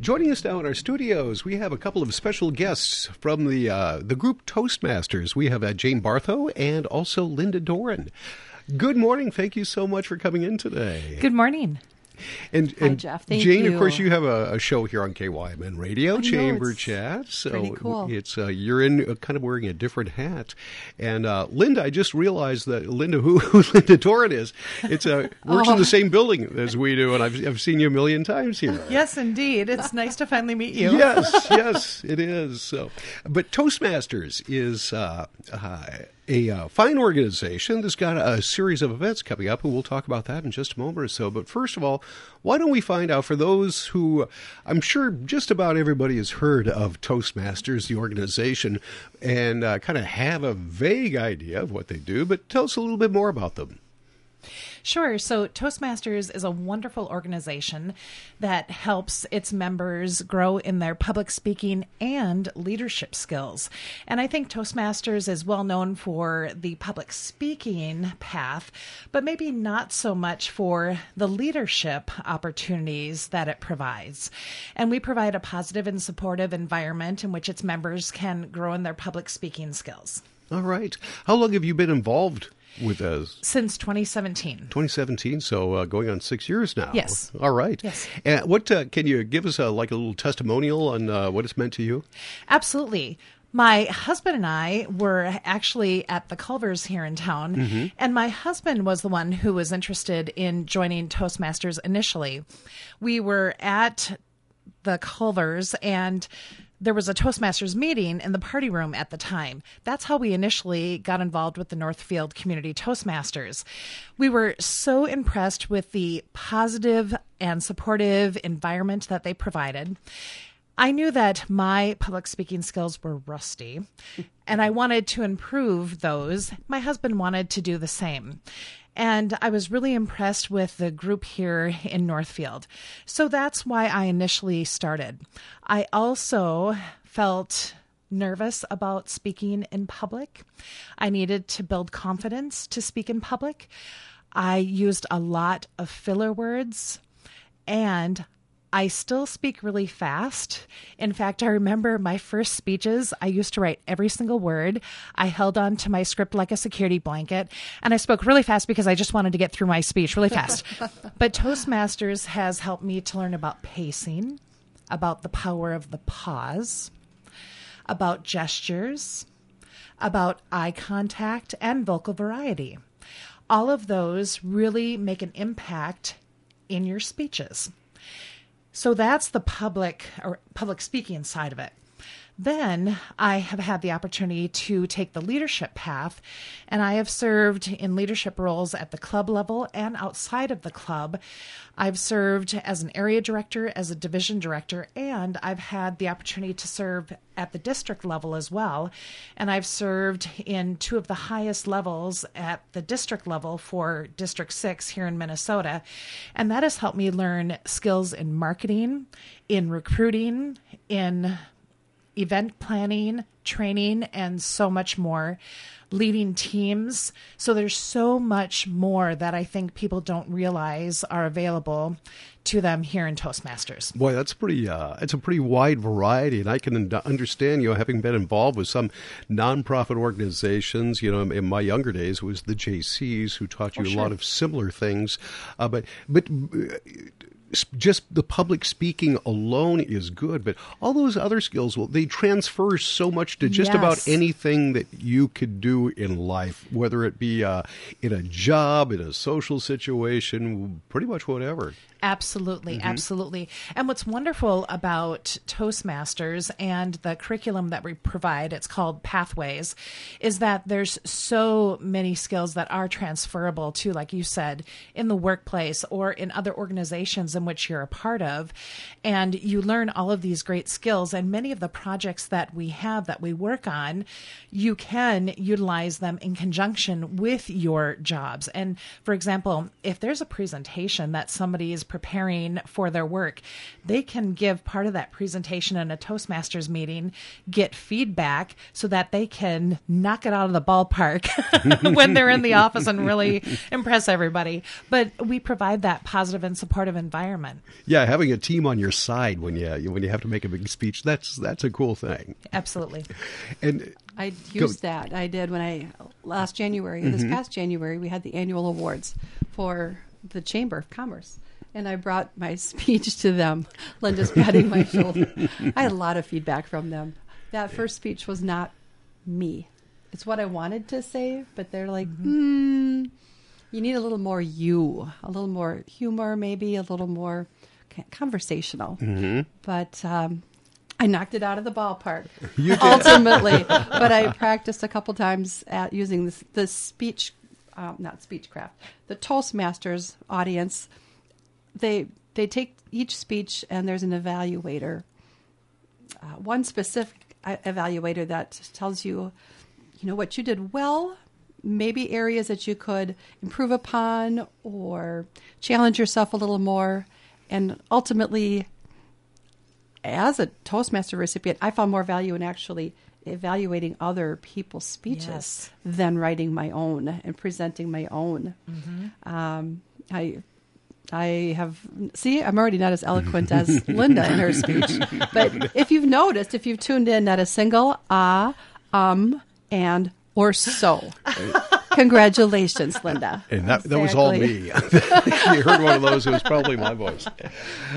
Joining us now in our studios, we have a couple of special guests from the group Toastmasters. We have Jane Bartho and also Linda Dorn. Good morning. Thank you so much for coming in today. Good morning. Hi, Jeff. Thank Jane, you. Of course, you have a show here on KYMN Radio, Chamber Chat. So pretty cool. It's you're in kind of wearing a different hat. And Linda, I just realized that who Linda Dorn is, works in the same building as we do, and I've seen you a million times here. Yes, indeed. It's nice to finally meet you. Yes, it is. So, but Toastmasters is a fine organization that's got a series of events coming up, and we'll talk about that in just a moment or so. But first of all, why don't we find out, for those who, I'm sure just about everybody has heard of Toastmasters, the organization, and kind of have a vague idea of what they do, but tell us a little bit more about them. Sure. So Toastmasters is a wonderful organization that helps its members grow in their public speaking and leadership skills. And I think Toastmasters is well known for the public speaking path, but maybe not so much for the leadership opportunities that it provides. And we provide a positive and supportive environment in which its members can grow in their public speaking skills. All right. How long have you been involved with us? Since 2017. 2017, so going on 6 years now. Yes. All right. Yes. And what can you give us a little testimonial on what it's meant to you? Absolutely. My husband and I were actually at the Culver's here in town, mm-hmm. and my husband was the one who was interested in joining Toastmasters initially. We were at the Culver's and there was a Toastmasters meeting in the party room at the time. That's how we initially got involved with the Northfield Community Toastmasters. We were so impressed with the positive and supportive environment that they provided. I knew that my public speaking skills were rusty, and I wanted to improve those. My husband wanted to do the same. And I was really impressed with the group here in Northfield. So that's why I initially started. I also felt nervous about speaking in public. I needed to build confidence to speak in public. I used a lot of filler words, and I still speak really fast. In fact, I remember my first speeches, I used to write every single word. I held on to my script like a security blanket, and I spoke really fast because I just wanted to get through my speech really fast. But Toastmasters has helped me to learn about pacing, about the power of the pause, about gestures, about eye contact, and vocal variety. All of those really make an impact in your speeches. So that's the public speaking side of it. Then I have had the opportunity to take the leadership path, and I have served in leadership roles at the club level and outside of the club. I've served as an area director, as a division director, and I've had the opportunity to serve at the district level as well. And I've served in two of the highest levels at the district level for District 6 here in Minnesota. And that has helped me learn skills in marketing, in recruiting, in event planning, training, and so much more, leading teams. So there's so much more that I think people don't realize are available to them here in Toastmasters. Boy, that's it's a pretty wide variety, and I can understand, having been involved with some nonprofit organizations, in my younger days, it was the JCs who taught you a lot of similar things, but just the public speaking alone is good, but all those other skills, they transfer so much to just about anything that you could do in life, whether it be in a job, in a social situation, pretty much whatever. Absolutely, mm-hmm. absolutely. And what's wonderful about Toastmasters and the curriculum that we provide, it's called Pathways, is that there's so many skills that are transferable to, like you said, in the workplace or in other organizations in which you're a part of. And you learn all of these great skills, and many of the projects that we have that we work on, you can utilize them in conjunction with your jobs. And for example, if there's a presentation that somebody is preparing for their work, they can give part of that presentation in a Toastmasters meeting, get feedback so that they can knock it out of the ballpark when they're in the office and really impress everybody. But we provide that positive and supportive environment. Yeah, having a team on your side when you have to make a big speech, that's a cool thing. Absolutely. And I used that. I did when this past January, we had the annual awards for the Chamber of Commerce. And I brought my speech to them. Linda's patting my shoulder. I had a lot of feedback from them. That first speech was not me. It's what I wanted to say, but they're like, you need a little more you, a little more humor, maybe a little more conversational. Mm-hmm. But I knocked it out of the ballpark, ultimately. But I practiced a couple times at using the speech, not Speechcraft, the Toastmasters audience. They take each speech and there's an evaluator, one specific evaluator that tells you, what you did well, maybe areas that you could improve upon or challenge yourself a little more. And ultimately, as a Toastmaster recipient, I found more value in actually evaluating other people's speeches than writing my own and presenting my own. Mm-hmm. I'm already not as eloquent as Linda in her speech. But if you've noticed, if you've tuned in, not a single and or so. Congratulations, Linda. And that was all me. You heard one of those. It was probably my voice.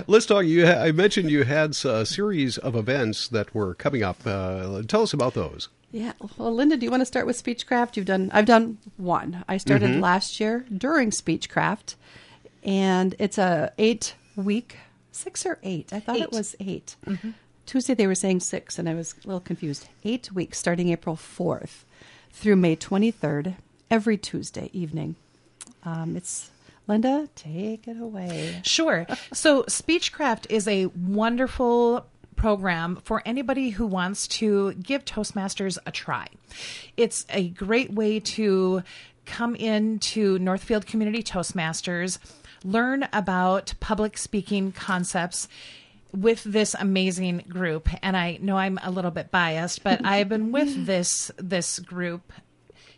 Let's talk. I mentioned you had a series of events that were coming up. Tell us about those. Yeah. Well, Linda, do you want to start with Speechcraft? I've done one. I started last year during Speechcraft. And it's a 8-week, 6 or 8. I thought it was 8. Mm-hmm. Tuesday they were saying 6, and I was a little confused. 8 weeks starting April 4th through May 23rd, every Tuesday evening. It's Linda, take it away. Sure. So Speechcraft is a wonderful program for anybody who wants to give Toastmasters a try. It's a great way to come into Northfield Community Toastmasters, learn about public speaking concepts with this amazing group. And I know I'm a little bit biased, but I've been with this group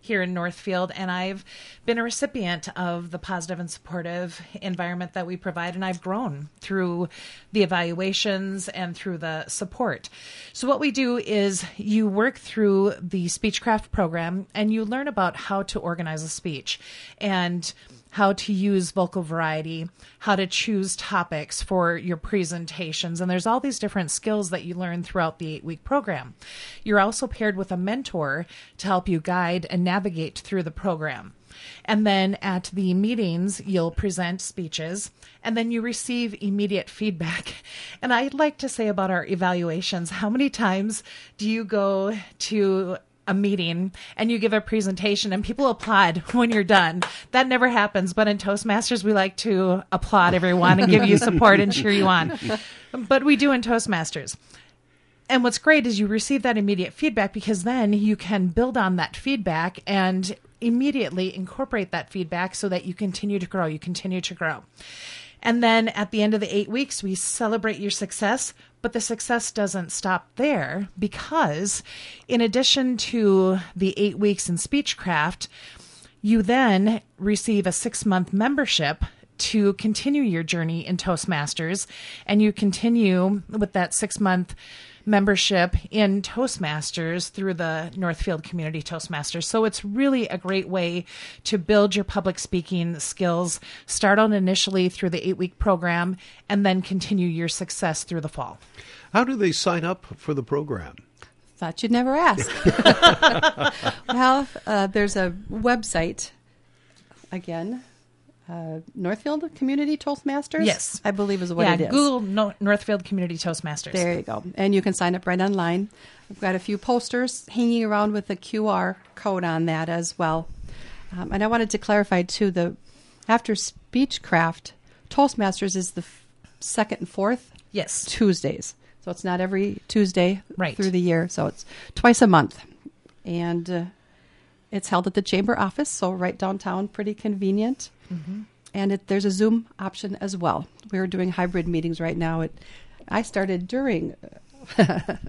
here in Northfield, and I've been a recipient of the positive and supportive environment that we provide, and I've grown through the evaluations and through the support. So what we do is you work through the Speechcraft program, and you learn about how to organize a speech and how to use vocal variety, how to choose topics for your presentations. And there's all these different skills that you learn throughout the 8-week program. You're also paired with a mentor to help you guide and navigate through the program. And then at the meetings, you'll present speeches, and then you receive immediate feedback. And I'd like to say about our evaluations, how many times do you go to a meeting and you give a presentation and people applaud when you're done? That never happens, but in Toastmasters we like to applaud everyone and give you support and cheer you on. But we do in Toastmasters. And what's great is you receive that immediate feedback, because then you can build on that feedback and immediately incorporate that feedback so that you continue to grow. And then at the end of the 8 weeks, we celebrate your success, but the success doesn't stop there, because in addition to the 8 weeks in Speechcraft, you then receive a 6-month membership to continue your journey in Toastmasters, and you continue with that 6-month membership in Toastmasters through the Northfield Community Toastmasters. So it's really a great way to build your public speaking skills. Start on initially through the 8-week program and then continue your success through the fall. How do they sign up for the program? Thought you'd never ask. Well, there's a website, again, Northfield Community Toastmasters? Yes. I believe is what it is. Google Northfield Community Toastmasters. There you go. And you can sign up right online. I've got a few posters hanging around with a QR code on that as well. And I wanted to clarify, too, after Speechcraft, Toastmasters is the 2nd and 4th Tuesdays. So it's not every Tuesday through the year. So it's twice a month. And it's held at the Chamber office, so right downtown, pretty convenient. Mm-hmm. And there's a Zoom option as well. We're doing hybrid meetings right now. I started during a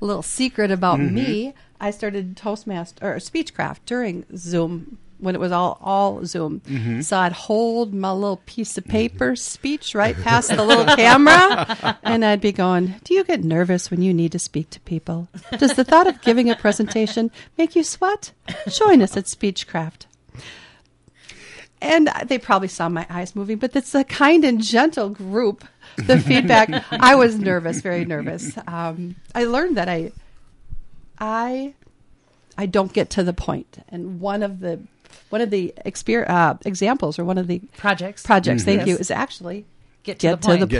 little secret about me. I started Toastmaster or Speechcraft during Zoom when it was all Zoom. So I'd hold my little piece of paper speech right past the little camera, and I'd be going, "Do you get nervous when you need to speak to people? Does the thought of giving a presentation make you sweat? Join us at Speechcraft." And they probably saw my eyes moving, but it's a kind and gentle group. The feedback, I was nervous, very nervous. I learned that I don't get to the point. And one of the examples or one of the projects, thank you, is actually get to the point.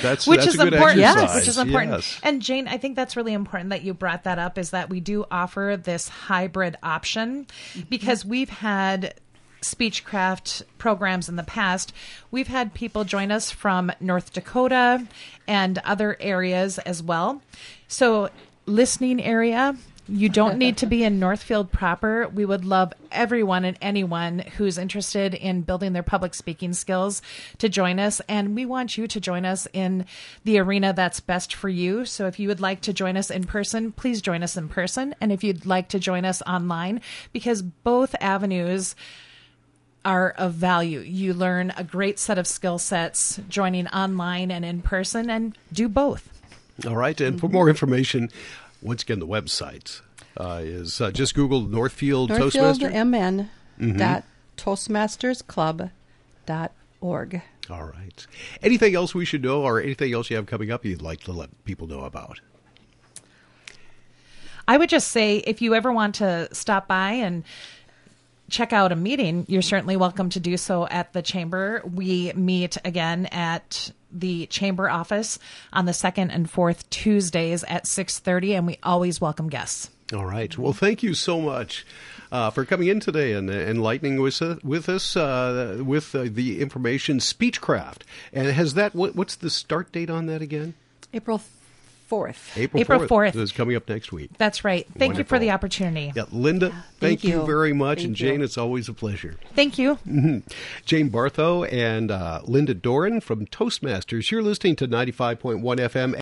That's important. Yes. And Jane, I think that's really important that you brought that up, is that we do offer this hybrid option, because we've had Speechcraft programs in the past. We've had people join us from North Dakota and other areas as well. So, listening area, you don't need to be in Northfield proper. We would love everyone and anyone who's interested in building their public speaking skills to join us. And we want you to join us in the arena that's best for you. So if you would like to join us in person, please join us in person. And if you'd like to join us online, because both avenues are of value. You learn a great set of skill sets joining online and in person, and do both. All right. And for more information, once again, the website is just Google Northfield Toastmaster. NorthfieldMN.toastmastersclub.org. All right. Anything else we should know, or anything else you have coming up you'd like to let people know about? I would just say, if you ever want to stop by and check out a meeting, you're certainly welcome to do so at the Chamber. We meet again at the Chamber office on the 2nd and 4th Tuesdays at 6:30, and we always welcome guests. All right. Well, thank you so much for coming in today and enlightening with us with the information Speechcraft. And what's the start date on that again? April 4th. April 4th is coming up next week. That's right. Thank you for the opportunity. Yeah, Linda, thank you very much. And Jane, it's always a pleasure. Thank you. Jane Bartho and Linda Dorn from Toastmasters. You're listening to 95.1 FM.